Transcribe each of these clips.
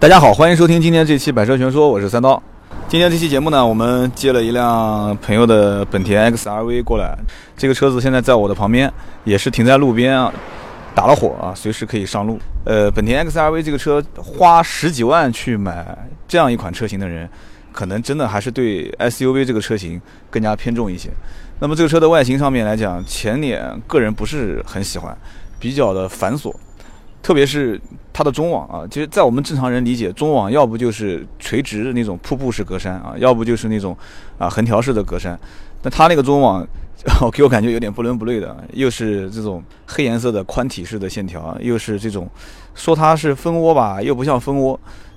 大家好，欢迎收听今天这期百车全说，我是三刀。今天这期节目呢，我们接了一辆朋友的本田 XRV 过来，这个车子现在在我的旁边，也是停在路边啊，打了火啊，随时可以上路。本田 XRV 这个车花十几万去买这样一款车型的人，可能真的还是对 SUV 这个车型更加偏重一些。那么这个车的外形上面来讲，前脸个人不是很喜欢，比较的繁琐，特别是它的中网啊，其实在我们正常人理解，中网要不就是垂直的那种瀑布式格栅啊，要不就是那种横条式的格栅。那它那个中网给我感觉有点不伦不类的，又是这种黑颜色的宽体式的线条，又是这种说它是蜂窝吧，又不像蜂窝；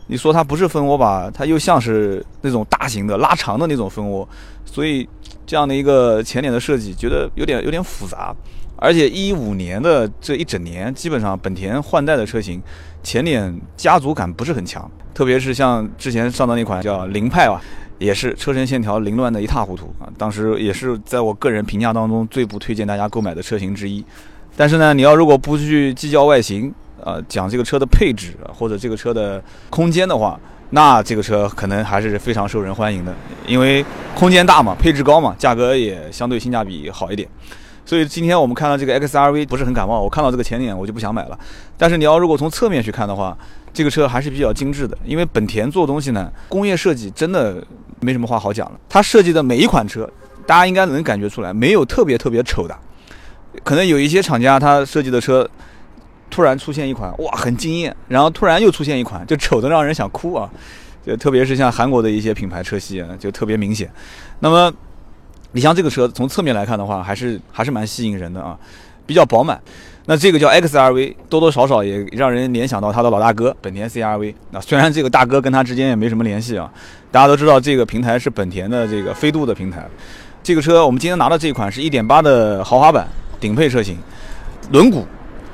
你说它不是蜂窝吧，它又像是那种大型的拉长的那种蜂窝。所以这样的一个前脸的设计，觉得有点复杂。而且15年的这一整年，基本上本田换代的车型前脸家族感不是很强，特别是像之前上的那款叫凌派吧，也是车身线条凌乱的一塌糊涂啊，当时也是在我个人评价当中最不推荐大家购买的车型之一。但是呢，你要如果不去计较外形讲这个车的配置或者这个车的空间的话，那这个车可能还是非常受人欢迎的，因为空间大嘛，配置高嘛，价格也相对性价比好一点。所以今天我们看到这个 XRV 不是很感冒，我看到这个前脸我就不想买了。但是你要如果从侧面去看的话，这个车还是比较精致的，因为本田做东西呢，工业设计真的没什么话好讲了。它设计的每一款车，大家应该能感觉出来，没有特别特别丑的。可能有一些厂家他设计的车，突然出现一款哇很惊艳，然后突然又出现一款就丑的让人想哭啊，就特别是像韩国的一些品牌车系啊，就特别明显。那么你像这个车从侧面来看的话，还是蛮吸引人的啊，比较饱满。那这个叫 XRV， 多多少少也让人联想到他的老大哥本田 CR-V。那虽然这个大哥跟他之间也没什么联系啊，大家都知道这个平台是本田的这个飞度的平台。这个车我们今天拿到这一款是 1.8 的豪华版顶配车型，轮毂，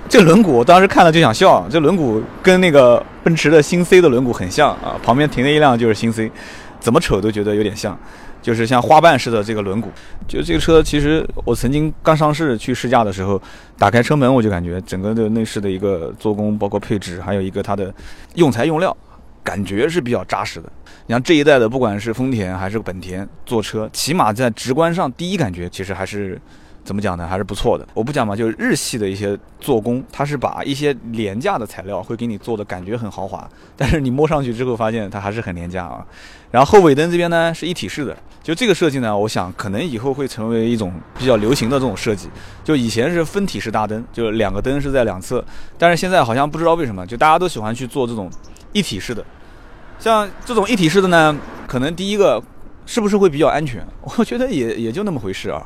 这轮毂我当时看了就想笑，这轮毂跟那个奔驰的新 C 的轮毂很像啊，旁边停的一辆就是新 C， 怎么瞅都觉得有点像。就是像花瓣式的这个轮毂，就这个车其实我曾经刚上市去试驾的时候，打开车门我就感觉整个的内饰的一个做工，包括配置，还有一个它的用材用料，感觉是比较扎实的。你像这一代的，不管是丰田还是本田做车，起码在直观上第一感觉其实还是怎么讲呢，还是不错的。我不讲嘛，就是日系的一些做工，它是把一些廉价的材料会给你做的感觉很豪华，但是你摸上去之后发现它还是很廉价啊。然后后尾灯这边呢是一体式的，就这个设计呢，我想可能以后会成为一种比较流行的这种设计。就以前是分体式大灯，就两个灯是在两侧，但是现在好像不知道为什么，就大家都喜欢去做这种一体式的。像这种一体式的呢，可能第一个是不是会比较安全？我觉得也就那么回事啊。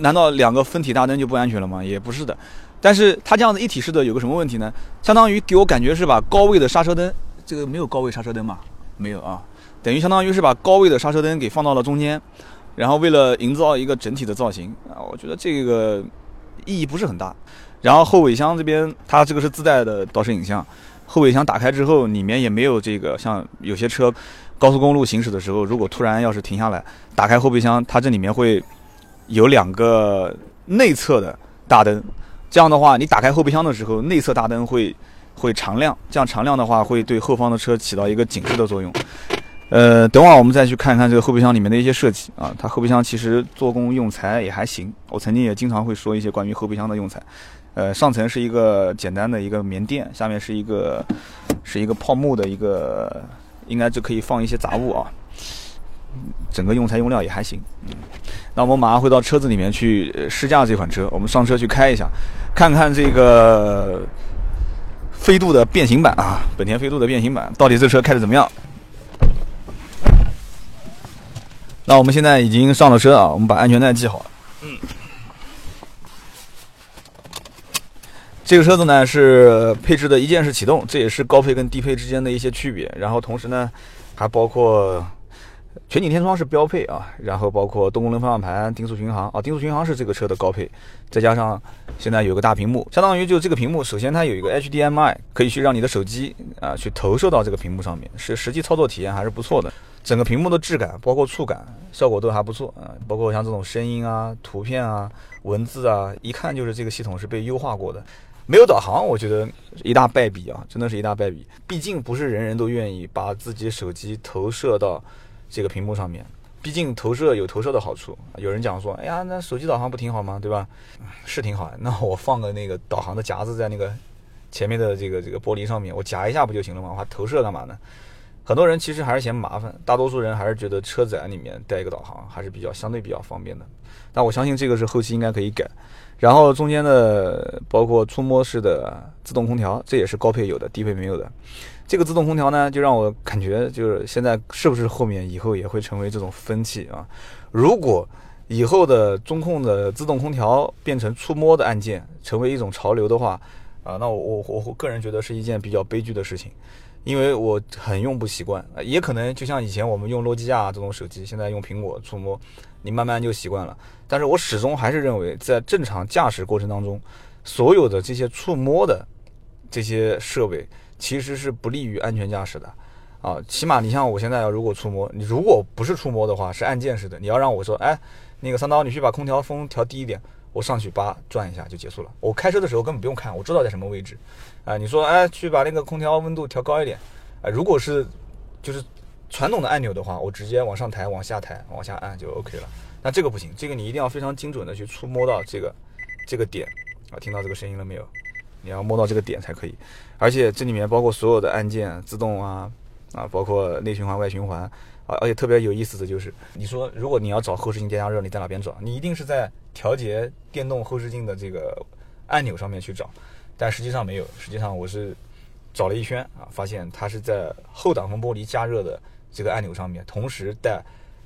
难道两个分体大灯就不安全了吗？也不是的。但是它这样的一体式的有个什么问题呢？相当于给我感觉是把高位的刹车灯，这个没有高位刹车灯嘛？没有啊，等于相当于是把高位的刹车灯给放到了中间，然后为了营造一个整体的造型啊，我觉得这个意义不是很大。然后后尾箱这边，它这个是自带的倒车影像，后尾箱打开之后，里面也没有这个像有些车高速公路行驶的时候，如果突然要是停下来打开后备箱，它这里面会有两个内侧的大灯，这样的话你打开后备箱的时候，内侧大灯会常亮，这样常亮的话会对后方的车起到一个警示的作用。等会儿我们再去看看这个后备箱里面的一些设计啊，它后备箱其实做工用材也还行，我曾经也经常会说一些关于后备箱的用材。上层是一个简单的一个棉垫，下面是一个泡沫的一个，应该就可以放一些杂物啊。整个用材用料也还行。那我们马上会到车子里面去试驾这款车，我们上车去开一下，看看这个飞度的变形版啊，本田飞度的变形版到底这车开的怎么样。那我们现在已经上了车啊，我们把安全带系好了。这个车子呢是配置的一键式启动，这也是高配跟低配之间的一些区别。然后同时呢还包括全景天窗是标配啊，然后包括多功能方向盘、定速巡航啊，定速巡航是这个车的高配，再加上现在有个大屏幕，相当于就这个屏幕，首先它有一个 HDMI， 可以去让你的手机啊去投射到这个屏幕上面，是实际操作体验还是不错的，整个屏幕的质感包括触感效果都还不错啊，包括像这种声音啊、图片啊、文字啊，一看就是这个系统是被优化过的。没有导航我觉得一大败笔啊，真的是一大败笔。毕竟不是人人都愿意把自己手机投射到这个屏幕上面，毕竟投射有投射的好处。有人讲说，哎呀，那手机导航不挺好吗？对吧？是挺好。那我放个那个导航的夹子在那个前面的这个玻璃上面，我夹一下不就行了吗？我还投射干嘛呢？很多人其实还是嫌麻烦，大多数人还是觉得车载里面带一个导航还是比较相对比较方便的。那我相信这个是后期应该可以改。然后中间的包括触摸式的自动空调，这也是高配有的，低配没有的。这个自动空调呢，就让我感觉就是现在是不是后面以后也会成为这种风气啊？如果以后的中控的自动空调变成触摸的按键，成为一种潮流的话啊，那我个人觉得是一件比较悲剧的事情。因为我很用不习惯，也可能就像以前我们用诺基亚这种手机，现在用苹果触摸，你慢慢就习惯了。但是我始终还是认为，在正常驾驶过程当中，所有的这些触摸的这些设备其实是不利于安全驾驶的啊。起码你像我现在如果触摸，你如果不是触摸的话，是按键式的，你要让我说，哎，那个三刀，你去把空调风调低一点。我上去叭转一下就结束了，我开车的时候根本不用看，我知道在什么位置，啊，你说哎去把那个空调温度调高一点，啊，如果是就是传统的按钮的话，我直接往上抬、往下抬、往下按就 OK 了。那这个不行，这个你一定要非常精准的去触摸到这个点啊，听到这个声音了没有？你要摸到这个点才可以。而且这里面包括所有的按键、自动啊，包括内循环、外循环啊，而且特别有意思的就是，你说如果你要找后视镜电压热，你在哪边找？你一定是在调节电动后视镜的这个按钮上面去找，但实际上没有，实际上我是找了一圈啊，发现它是在后挡风玻璃加热的这个按钮上面，同时带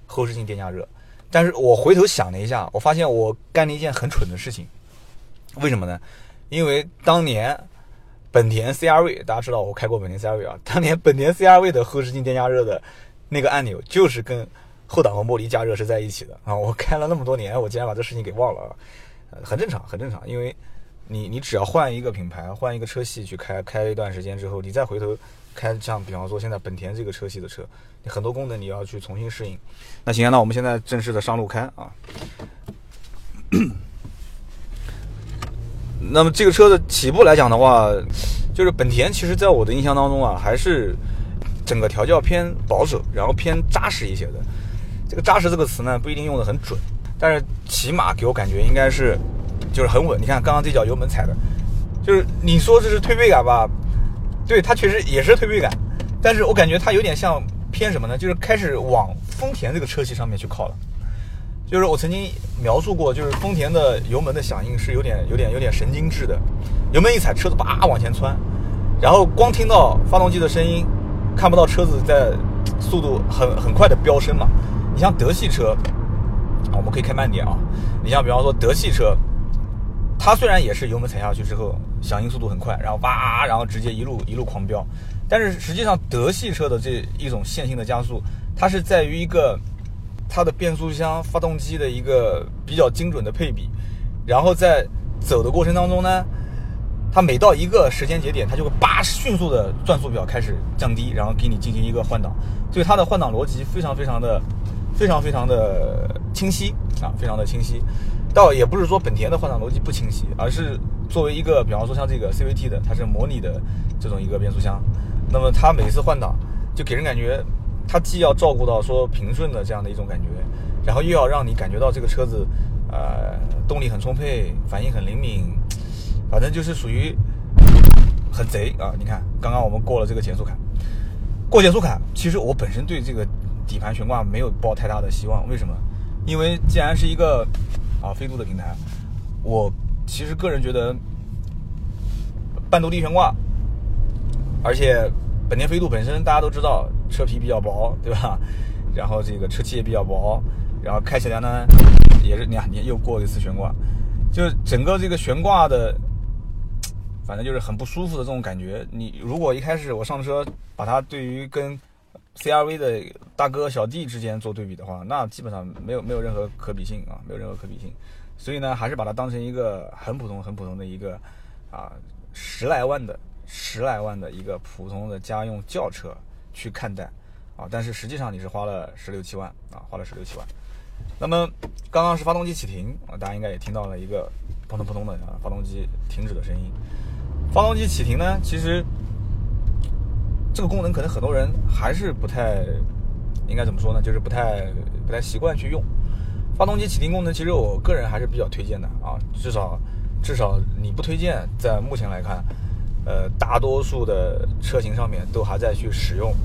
后视镜电压热。但是我回头想了一下，我发现我干了一件很蠢的事情，为什么呢？因为当年本田 CR-V， 大家知道我开过本田 CR-V 啊，当年本田 CR-V 的后视镜电压热的那个按钮就是跟后挡风玻璃加热是在一起的啊！我开了那么多年，我竟然把这事情给忘了啊，很正常，很正常。因为你只要换一个品牌、换一个车系去开了一段时间之后，你再回头开像比方说现在本田这个车系的车，你很多功能你要去重新适应。那行，那我们现在正式的上路开啊。那么这个车的起步来讲的话，就是本田其实在我的印象当中啊，还是整个调教偏保守，然后偏扎实一些的。这个扎实这个词呢不一定用得很准，但是起码给我感觉应该是就是很稳。你看刚刚这脚油门踩的，就是你说这是推背感吧，对，它确实也是推背感，但是我感觉它有点像偏什么呢，就是开始往丰田这个车系上面去靠了。就是我曾经描述过，就是丰田的油门的响应是有点神经质的，油门一踩车子叭往前窜，然后光听到发动机的声音，看不到车子在速度很快的飙升嘛。你像德系车，我们可以开慢点啊。你像比方说德系车，它虽然也是油门踩下去之后响应速度很快，然后哇，然后直接一路狂飙，但是实际上德系车的这一种线性的加速，它是在于一个它的变速箱、发动机的一个比较精准的配比，然后在走的过程当中呢，它每到一个时间节点，它就会叭迅速的转速表开始降低，然后给你进行一个换挡，所以它的换挡逻辑非常非常的清晰啊，非常的清晰。倒也不是说本田的换挡逻辑不清晰，而是作为一个比方说像这个 CVT 的，它是模拟的这种一个变速箱，那么它每次换挡就给人感觉它既要照顾到说平顺的这样的一种感觉，然后又要让你感觉到这个车子动力很充沛，反应很灵敏，反正就是属于很贼啊！你看，刚刚我们过了这个减速坎，过减速坎，其实我本身对这个底盘悬挂没有抱太大的希望，为什么？因为既然是一个飞度的平台，我其实个人觉得半独立悬挂，而且本田飞度本身大家都知道车皮比较薄，对吧？然后这个车漆也比较薄，然后开起来呢也是你又过一次悬挂，就整个这个悬挂的。反正就是很不舒服的这种感觉。你如果一开始我上车把它对于跟 CR-V 的大哥小弟之间做对比的话，那基本上没有任何可比性啊，没有任何可比性。所以呢，还是把它当成一个很普通的一个十来万的一个普通的家用轿车去看待啊。但是实际上你是花了16-17万啊，花了16-17万。那么刚刚是发动机启停啊，大家应该也听到了一个砰砰砰的发动机停止的声音。发动机启停呢，其实这个功能可能很多人还是不太，应该怎么说呢，就是不太习惯去用。发动机启停功能其实我个人还是比较推荐的啊，至少你不推荐，在目前来看，大多数的车型上面都还在去使用。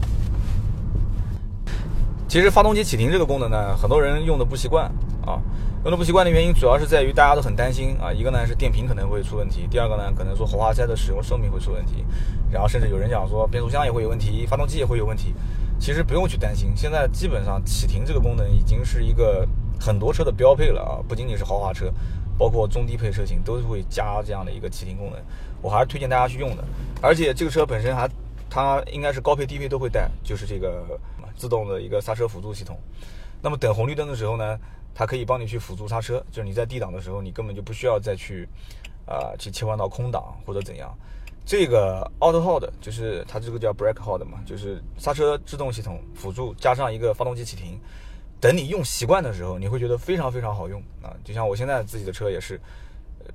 其实发动机启停这个功能呢，很多人用的不习惯啊，用的不习惯的原因主要是在于大家都很担心啊，一个呢是电瓶可能会出问题，第二个呢可能说火花塞的使用寿命会出问题，然后甚至有人讲说变速箱也会有问题，发动机也会有问题。其实不用去担心，现在基本上启停这个功能已经是一个很多车的标配了啊，不仅仅是豪华车，包括中低配车型都会加这样的一个启停功能，我还是推荐大家去用的。而且这个车本身还它应该是高配低配都会带，就是这个自动的一个刹车辅助系统。那么等红绿灯的时候呢，它可以帮你去辅助刹车，就是你在D档的时候，你根本就不需要再去切换到空档或者怎样。这个 Auto Hold 就是它这个叫 Brake Hold 嘛，就是刹车制动系统辅助加上一个发动机启停，等你用习惯的时候，你会觉得非常非常好用啊！就像我现在自己的车也是，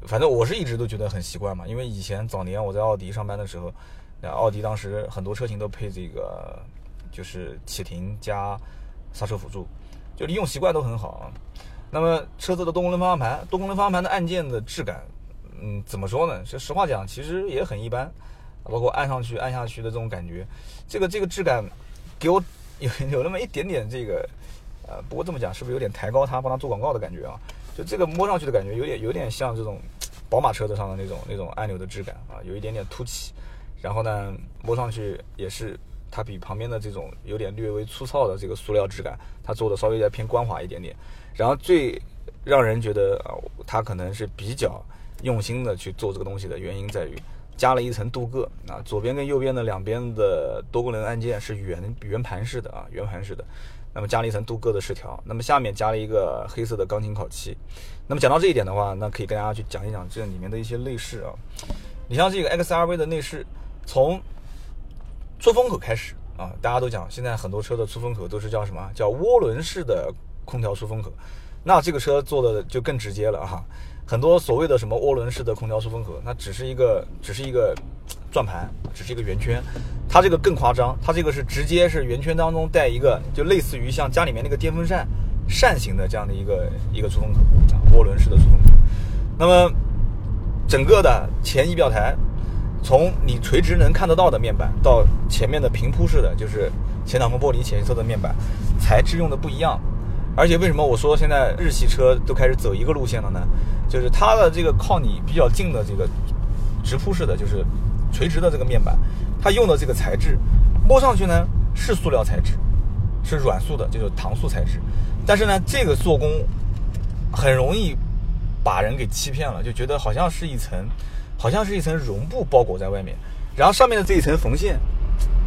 反正我是一直都觉得很习惯嘛，因为以前早年我在奥迪上班的时候，那奥迪当时很多车型都配这个就是启停加刹车辅助，就利用习惯都很好啊。那么车子的多功能方向盘的按键的质感，怎么说呢？实话讲，其实也很一般，包括按上去按下去的这种感觉，这个质感给我有那么一点点这个，不过这么讲是不是有点抬高它，帮它做广告的感觉啊？就这个摸上去的感觉有点像这种宝马车子上的那种按钮的质感啊，有一点点凸起，然后呢摸上去也是。它比旁边的这种有点略微粗糙的这个塑料质感，它做的稍微再偏光滑一点点。然后最让人觉得它可能是比较用心的去做这个东西的原因在于，加了一层镀铬啊，左边跟右边的两边的多功能按键是圆盘式的。那么加了一层镀铬的饰条，那么下面加了一个黑色的钢琴烤漆。那么讲到这一点的话，那可以跟大家去讲一讲这里面的一些内饰啊。你像这个 XRV 的内饰，从出风口开始啊，大家都讲现在很多车的出风口都是叫什么？叫涡轮式的空调出风口。那这个车做的就更直接了啊，很多所谓的什么涡轮式的空调出风口，那只是一个转盘，只是一个圆圈。它这个更夸张，它这个是直接是圆圈当中带一个，就类似于像家里面那个电风扇型的这样的一个出风口啊，涡轮式的出风口。那么整个的前仪表台，从你垂直能看得到的面板到前面的平铺式的，就是前挡风玻璃前侧的面板，材质用的不一样。而且为什么我说现在日系车都开始走一个路线了呢？就是它的这个靠你比较近的这个直铺式的，就是垂直的这个面板，它用的这个材质摸上去呢是塑料材质，是软塑的，就是搪塑材质。但是呢，这个做工很容易把人给欺骗了，就觉得好像是一层绒布包裹在外面，然后上面的这一层缝线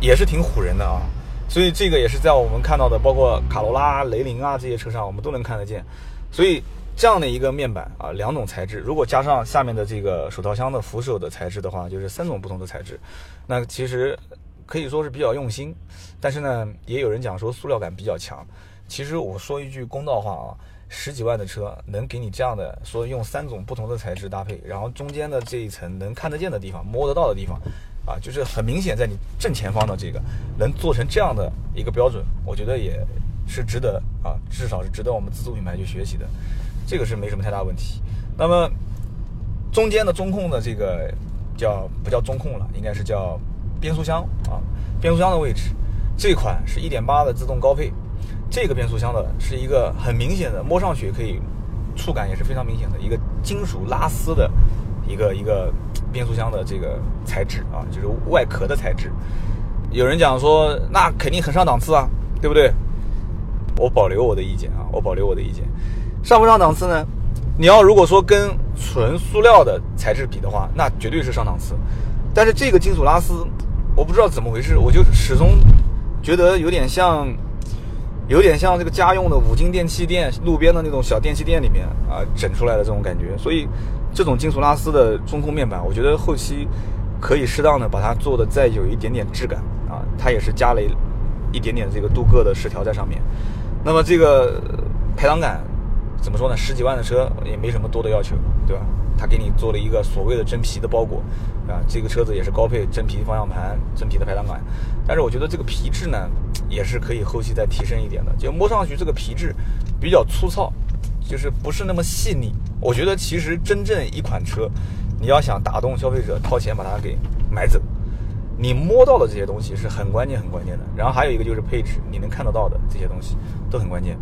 也是挺唬人的啊，所以这个也是在我们看到的，包括卡罗拉、雷凌啊这些车上我们都能看得见。所以这样的一个面板啊，两种材质，如果加上下面的这个手套箱的扶手的材质的话，就是3种不同的材质。那其实可以说是比较用心，但是呢，也有人讲说塑料感比较强。其实我说一句公道话啊。10几万的车能给你这样的说，用3种不同的材质搭配，然后中间的这一层能看得见的地方，摸得到的地方啊，就是很明显在你正前方的这个能做成这样的一个标准，我觉得也是值得啊，至少是值得我们自主品牌去学习的，这个是没什么太大问题。那么中间的中控的这个不叫中控了，应该是叫变速箱啊，变速箱的位置，这款是 1.8 的自动高配。这个变速箱的是一个很明显的，摸上去可以触感也是非常明显的一个金属拉丝的一个变速箱的这个材质啊，就是外壳的材质。有人讲说那肯定很上档次啊，对不对？我保留我的意见。上不上档次呢？你要如果说跟纯塑料的材质比的话，那绝对是上档次。但是这个金属拉丝我不知道怎么回事，我就始终觉得有点像这个家用的五金电器店路边的那种小电器店里面啊整出来的这种感觉，所以这种金属拉丝的中控面板，我觉得后期可以适当的把它做的再有一点点质感啊，它也是加了一点点这个镀铬的饰条在上面。那么这个排挡杆怎么说呢？10几万的车也没什么多的要求，对吧？它给你做了一个所谓的真皮的包裹啊，这个车子也是高配真皮方向盘、真皮的排挡杆，但是我觉得这个皮质呢也是可以后期再提升一点的，就摸上去这个皮质比较粗糙，就是不是那么细腻。我觉得其实真正一款车，你要想打动消费者，掏钱把它给买走，你摸到的这些东西是很关键、很关键的。然后还有一个就是配置，你能看得到的这些东西都很关键。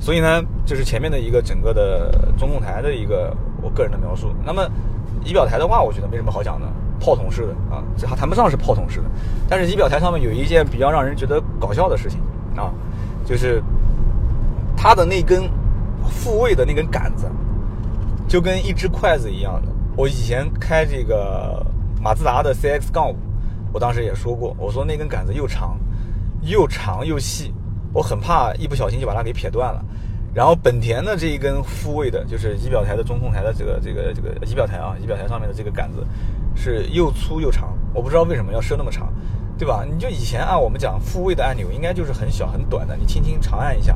所以呢，这是前面的一个整个的中控台的一个我个人的描述。那么仪表台的话，我觉得没什么好讲的，炮筒式的啊，这还谈不上是炮筒式的。但是仪表台上面有一件比较让人觉得搞笑的事情啊，就是它的那根复位的那根杆子，就跟一只筷子一样的。我以前开这个马自达的 CX-5， 我当时也说过，我说那根杆子又长又细。我很怕一不小心就把它给撇断了，然后本田的这一根复位的，就是仪表台的中控台的这个仪表台啊，仪表台上面的这个杆子是又粗又长，我不知道为什么要设那么长，对吧？你就以前按我们讲复位的按钮应该就是很小很短的，你轻轻长按一下，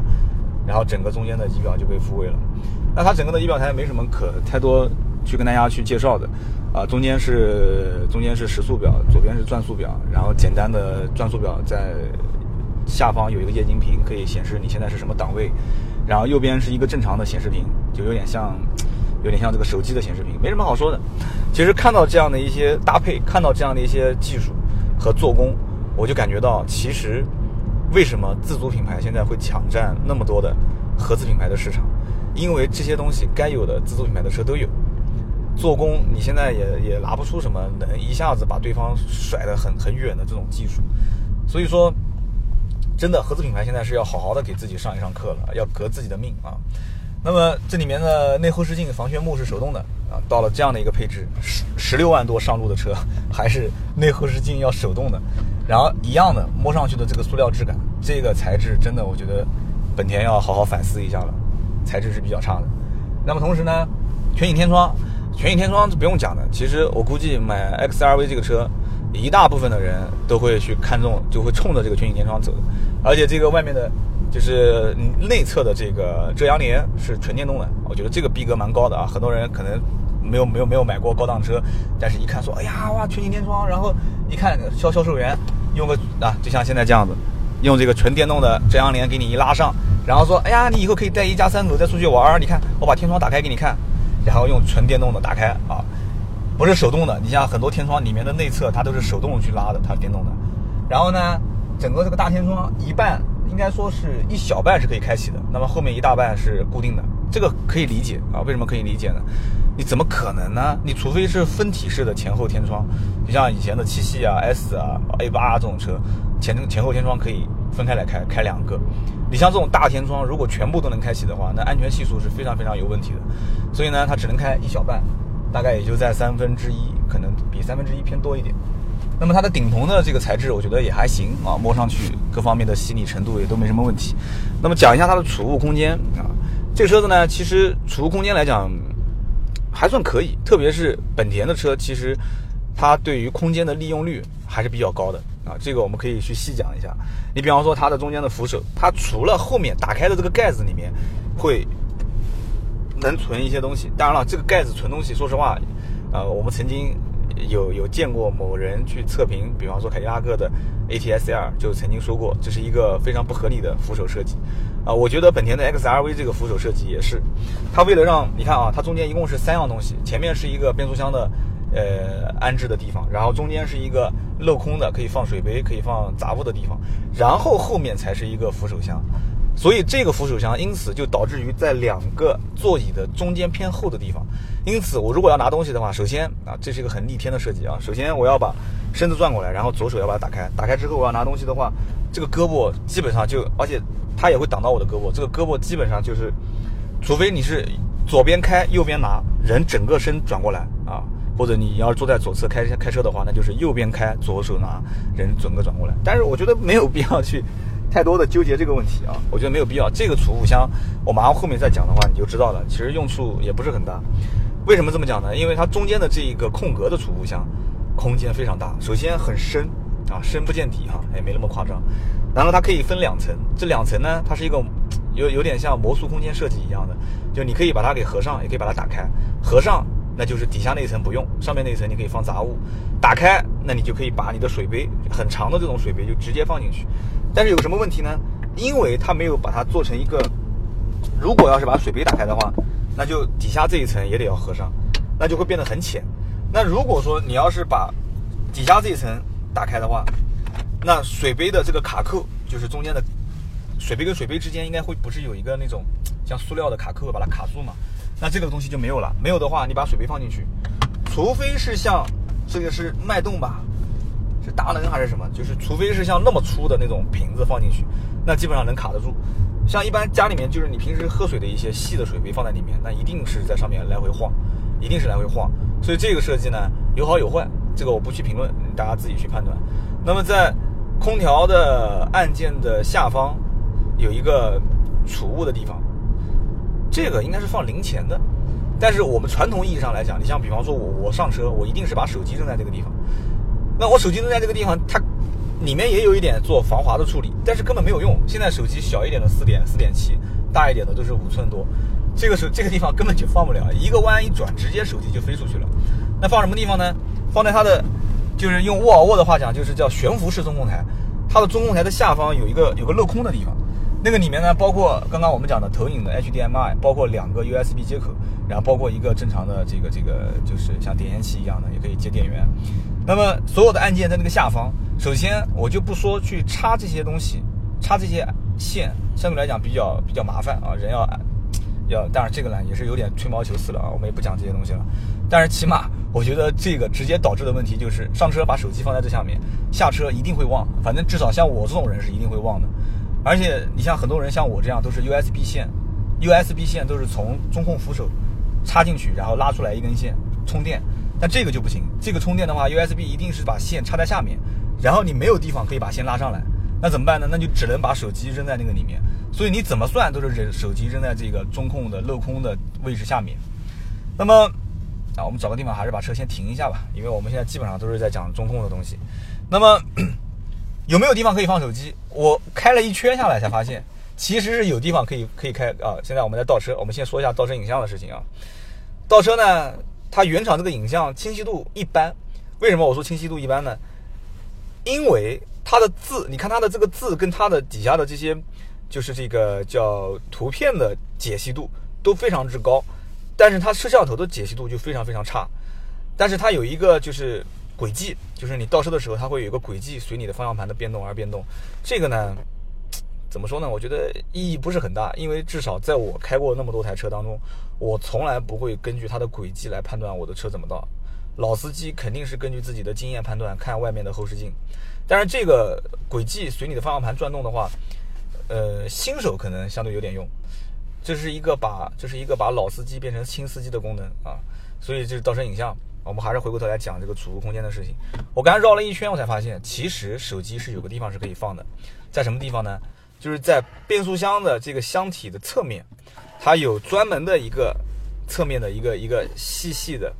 然后整个中间的仪表就被复位了。那它整个的仪表台没什么可太多去跟大家去介绍的啊，中间是时速表，左边是转速表，然后简单的转速表在下方有一个液晶屏，可以显示你现在是什么档位，然后右边是一个正常的显示屏，就有点像这个手机的显示屏，没什么好说的。其实看到这样的一些搭配，看到这样的一些技术和做工，我就感觉到其实为什么自主品牌现在会抢占那么多的合资品牌的市场，因为这些东西该有的自主品牌的车都有。做工你现在也拿不出什么能一下子把对方甩得很远的这种技术，所以说真的合资品牌现在是要好好的给自己上一上课了，要革自己的命啊。那么这里面的内后视镜防眩目是手动的啊，到了这样的一个配置，16万多上路的车还是内后视镜要手动的，然后一样的摸上去的这个塑料质感，这个材质真的我觉得本田要好好反思一下了，材质是比较差的。那么同时呢，全景天窗是不用讲的，其实我估计买 XRV 这个车一大部分的人都会去看中，就会冲着这个全景天窗走的。而且这个外面的就是内侧的这个遮阳帘是纯电动的，我觉得这个逼格蛮高的啊。很多人可能没有买过高档车，但是一看说哎呀哇全景天窗，然后一看销售员用个啊，就像现在这样子，用这个纯电动的遮阳帘给你一拉上，然后说哎呀你以后可以带一家三口再出去玩，你看我把天窗打开给你看，然后用纯电动的打开啊。不是手动的，你像很多天窗里面的内侧它都是手动去拉的，它是电动的。然后呢，整个这个大天窗一半应该说是一小半是可以开启的，那么后面一大半是固定的，这个可以理解啊。为什么可以理解呢？你怎么可能呢？你除非是分体式的前后天窗，就像以前的七系啊、S 啊、A8 啊这种车，前后天窗可以分开来开两个。你像这种大天窗如果全部都能开启的话，那安全系数是非常非常有问题的，所以呢它只能开一小半，大概也就在1/3，可能比1/3偏多一点。那么它的顶棚的这个材质我觉得也还行啊，摸上去各方面的细腻程度也都没什么问题。那么讲一下它的储物空间啊，这个车子呢其实储物空间来讲还算可以，特别是本田的车其实它对于空间的利用率还是比较高的啊，这个我们可以去细讲一下。你比方说它的中间的扶手，它除了后面打开的这个盖子里面会能存一些东西，当然了，这个盖子存东西，说实话，我们曾经有见过某人去测评，比方说凯迪拉克的 ATS-L 就曾经说过，这是一个非常不合理的扶手设计，我觉得本田的 XRV 这个扶手设计也是，它为了让你看啊，它中间一共是3样东西，前面是一个变速箱的安置的地方，然后中间是一个镂空的可以放水杯、可以放杂物的地方，然后后面才是一个扶手箱。所以这个扶手箱因此就导致于在2个座椅的中间偏后的地方，因此我如果要拿东西的话，首先啊，这是一个很逆天的设计啊，首先我要把身子转过来，然后左手要把它打开，打开之后我要拿东西的话，这个胳膊基本上就，而且它也会挡到我的胳膊，这个胳膊基本上就是，除非你是左边开右边拿，人整个身转过来啊，或者你要是坐在左侧开车的话，那就是右边开左手拿，人整个转过来。但是我觉得没有必要去太多的纠结这个问题啊，我觉得没有必要。这个储物箱我马上后面再讲的话你就知道了，其实用处也不是很大。为什么这么讲呢？因为它中间的这一个空格的储物箱空间非常大，首先很深啊，深不见底啊，也没那么夸张，然后它可以分2层，这2层呢它是一个有点像魔术空间设计一样的，就你可以把它给合上也可以把它打开，合上那就是底下那一层不用，上面那一层你可以放杂物，打开那你就可以把你的水杯，很长的这种水杯就直接放进去。但是有什么问题呢？因为它没有把它做成一个，如果要是把水杯打开的话，那就底下这一层也得要合上，那就会变得很浅。那如果说你要是把底下这一层打开的话，那水杯的这个卡扣，就是中间的水杯跟水杯之间应该会不是有一个那种像塑料的卡扣把它卡住嘛？那这个东西就没有了。没有的话，你把水杯放进去，除非是像这个是脉动吧，是达能还是什么，就是除非是像那么粗的那种瓶子放进去，那基本上能卡得住。像一般家里面就是你平时喝水的一些细的水杯放在里面，那一定是在上面来回晃，一定是来回晃。所以这个设计呢有好有坏，这个我不去评论，大家自己去判断。那么在空调的按键的下方有一个储物的地方，这个应该是放零钱的。但是我们传统意义上来讲，你像比方说我上车，我一定是把手机扔在这个地方。那我手机扔在这个地方，它里面也有一点做防滑的处理，但是根本没有用。现在手机小一点的4.7，大一点的都是5寸多，这个地方根本就放不了，一个弯一转，直接手机就飞出去了。那放什么地方呢？放在它的，就是用沃尔沃的话讲，就是叫悬浮式中控台。它的中控台的下方有个镂空的地方，那个里面呢包括刚刚我们讲的投影的 HDMI， 包括2个 USB 接口，然后包括一个正常的这个就是像点烟器一样的也可以接电源。那么所有的按键在那个下方，首先我就不说去插这些东西，插这些线相对来讲比较麻烦啊，人要当然这个呢也是有点吹毛求疵了啊，我们也不讲这些东西了。但是起码我觉得这个直接导致的问题就是上车把手机放在这下面，下车一定会忘，反正至少像我这种人是一定会忘的。而且你像很多人像我这样都是 USB 线都是从中控扶手插进去，然后拉出来一根线充电，但这个就不行。这个充电的话 USB 一定是把线插在下面，然后你没有地方可以把线拉上来，那怎么办呢？那就只能把手机扔在那个里面，所以你怎么算都是手机扔在这个中控的镂空的位置下面。那么我们找个地方还是把车先停一下吧，因为我们现在基本上都是在讲中控的东西。那么有没有地方可以放手机？我开了一圈下来才发现，其实是有地方可以开啊。现在我们在倒车，我们先说一下倒车影像的事情啊。倒车呢，它原厂这个影像清晰度一般。为什么我说清晰度一般呢？因为它的字，你看它的这个字跟它的底下的这些，就是这个叫图片的解析度都非常之高，但是它摄像头的解析度就非常非常差。但是它有一个就是轨迹，就是你倒车的时候它会有一个轨迹随你的方向盘的变动而变动。这个呢怎么说呢，我觉得意义不是很大，因为至少在我开过那么多台车当中，我从来不会根据它的轨迹来判断我的车怎么倒。老司机肯定是根据自己的经验判断，看外面的后视镜。但是这个轨迹随你的方向盘转动的话，新手可能相对有点用。这是一个把老司机变成新司机的功能啊。所以这是倒车影像。我们还是回过头来讲这个储物空间的事情。我刚才绕了一圈，我才发现其实手机是有个地方是可以放的。在什么地方呢？就是在变速箱的这个箱体的侧面，它有专门的一个侧面的一个细细的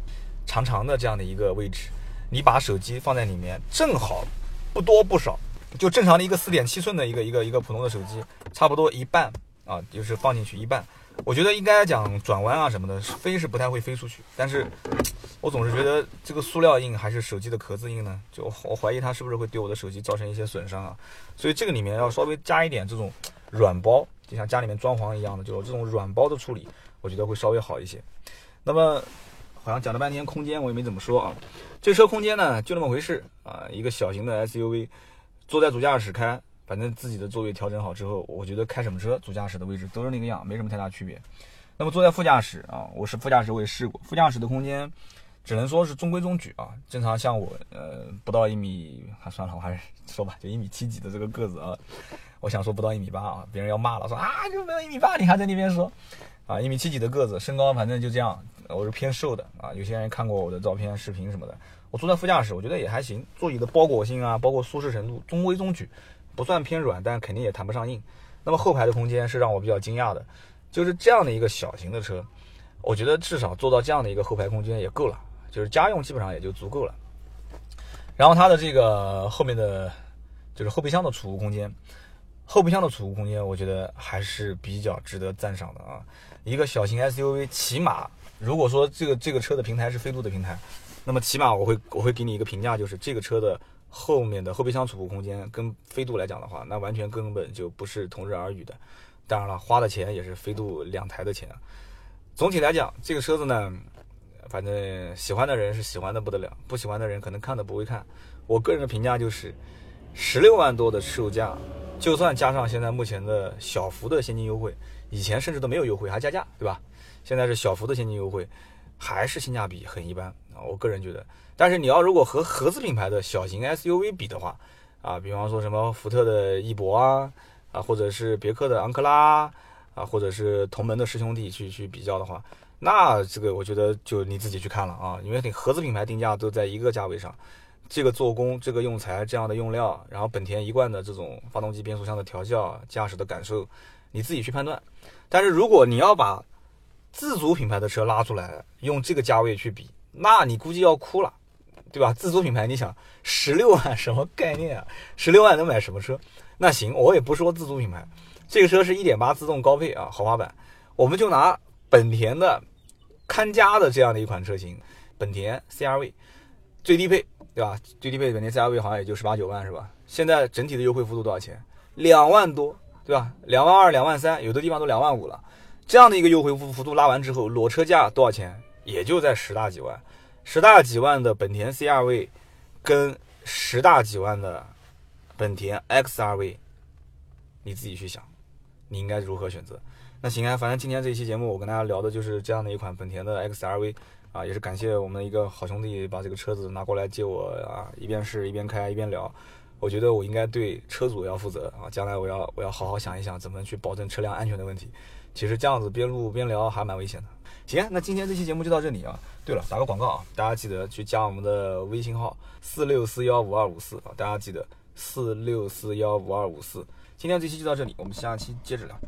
长长的这样的一个位置，你把手机放在里面，正好不多不少，就正常的一个4.7寸的一个普通的手机差不多一半啊，就是放进去一半。我觉得应该讲转弯啊什么的，飞是不太会飞出去，但是我总是觉得这个塑料印还是手机的壳子印呢，就我怀疑它是不是会对我的手机造成一些损伤啊。所以这个里面要稍微加一点这种软包，就像家里面装潢一样的，就有这种软包的处理，我觉得会稍微好一些。那么好像讲了半天空间我也没怎么说啊，这车空间呢就那么回事啊，一个小型的 SUV， 坐在主驾驶开，反正自己的座位调整好之后，我觉得开什么车主驾驶的位置都是那个样，没什么太大区别。那么坐在副驾驶啊，我是副驾驶，我也试过副驾驶的空间，只能说是中规中矩啊。正常像我不到1米，还算了，我还是说吧，就1.7米的这个个子啊，我想说不到1.8米啊，别人要骂了，说啊就没有1.8米，你还在那边说啊，1.7米的个子，身高反正就这样，我是偏瘦的啊。有些人看过我的照片视频什么的，我坐在副驾驶我觉得也还行，座椅的包裹性啊，包括舒适程度中规中矩，不算偏软，但肯定也谈不上硬。那么后排的空间是让我比较惊讶的，就是这样的一个小型的车，我觉得至少做到这样的一个后排空间也够了，就是家用基本上也就足够了。然后它的这个后面的就是后备箱的储物空间我觉得还是比较值得赞赏的啊。一个小型 SUV 起码如果说这个车的平台是飞度的平台，那么起码我会给你一个评价，就是这个车的后面的后备箱储物空间跟飞度来讲的话，那完全根本就不是同日而语的。当然了，花的钱也是飞度两台的钱。总体来讲，这个车子呢，反正喜欢的人是喜欢的不得了，不喜欢的人可能看的不会看。我个人的评价就是16万多的持有价，就算加上现在目前的小幅的现金优惠，以前甚至都没有优惠还加价，对吧？现在是小幅的现金优惠，还是性价比很一般啊，我个人觉得。但是你要如果和合资品牌的小型 SUV 比的话啊，比方说什么福特的翼博啊，或者是别克的昂克拉啊，或者是同门的师兄弟去比较的话，那这个我觉得就你自己去看了啊，因为你合资品牌定价都在一个价位上，这个做工、这个用材、这样的用料，然后本田一贯的这种发动机变速箱的调教、驾驶的感受，你自己去判断。但是如果你要把自主品牌的车拉出来用这个价位去比，那你估计要哭了，对吧？自主品牌你想16万什么概念啊？16万能买什么车？那行，我也不说自主品牌，这个车是 1.8 自动高配啊，豪华版，我们就拿本田的看家的这样的一款车型，本田 CR-V 最低配，对吧？最低配本田 CR-V 好像也就18、19万是吧？现在整体的优惠幅度多少钱？2万多，对吧？2万2、2万3，有的地方都2万5了。这样的一个优惠幅度拉完之后，裸车价多少钱？也就在10大几万。10大几万的本田 CR-V 跟10大几万的本田 XRV， 你自己去想，你应该如何选择？那行啊，反正今天这一期节目我跟大家聊的就是这样的一款本田的 XRV 啊，也是感谢我们一个好兄弟把这个车子拿过来借我啊，一边试一边开一边聊。我觉得我应该对车主要负责啊，将来我要好好想一想怎么去保证车辆安全的问题。其实这样子边录边聊还蛮危险的。行，那今天这期节目就到这里啊。对了，打个广告啊，大家记得去加我们的微信号46415254啊，大家记得46415254。今天这期就到这里，我们下期接着聊。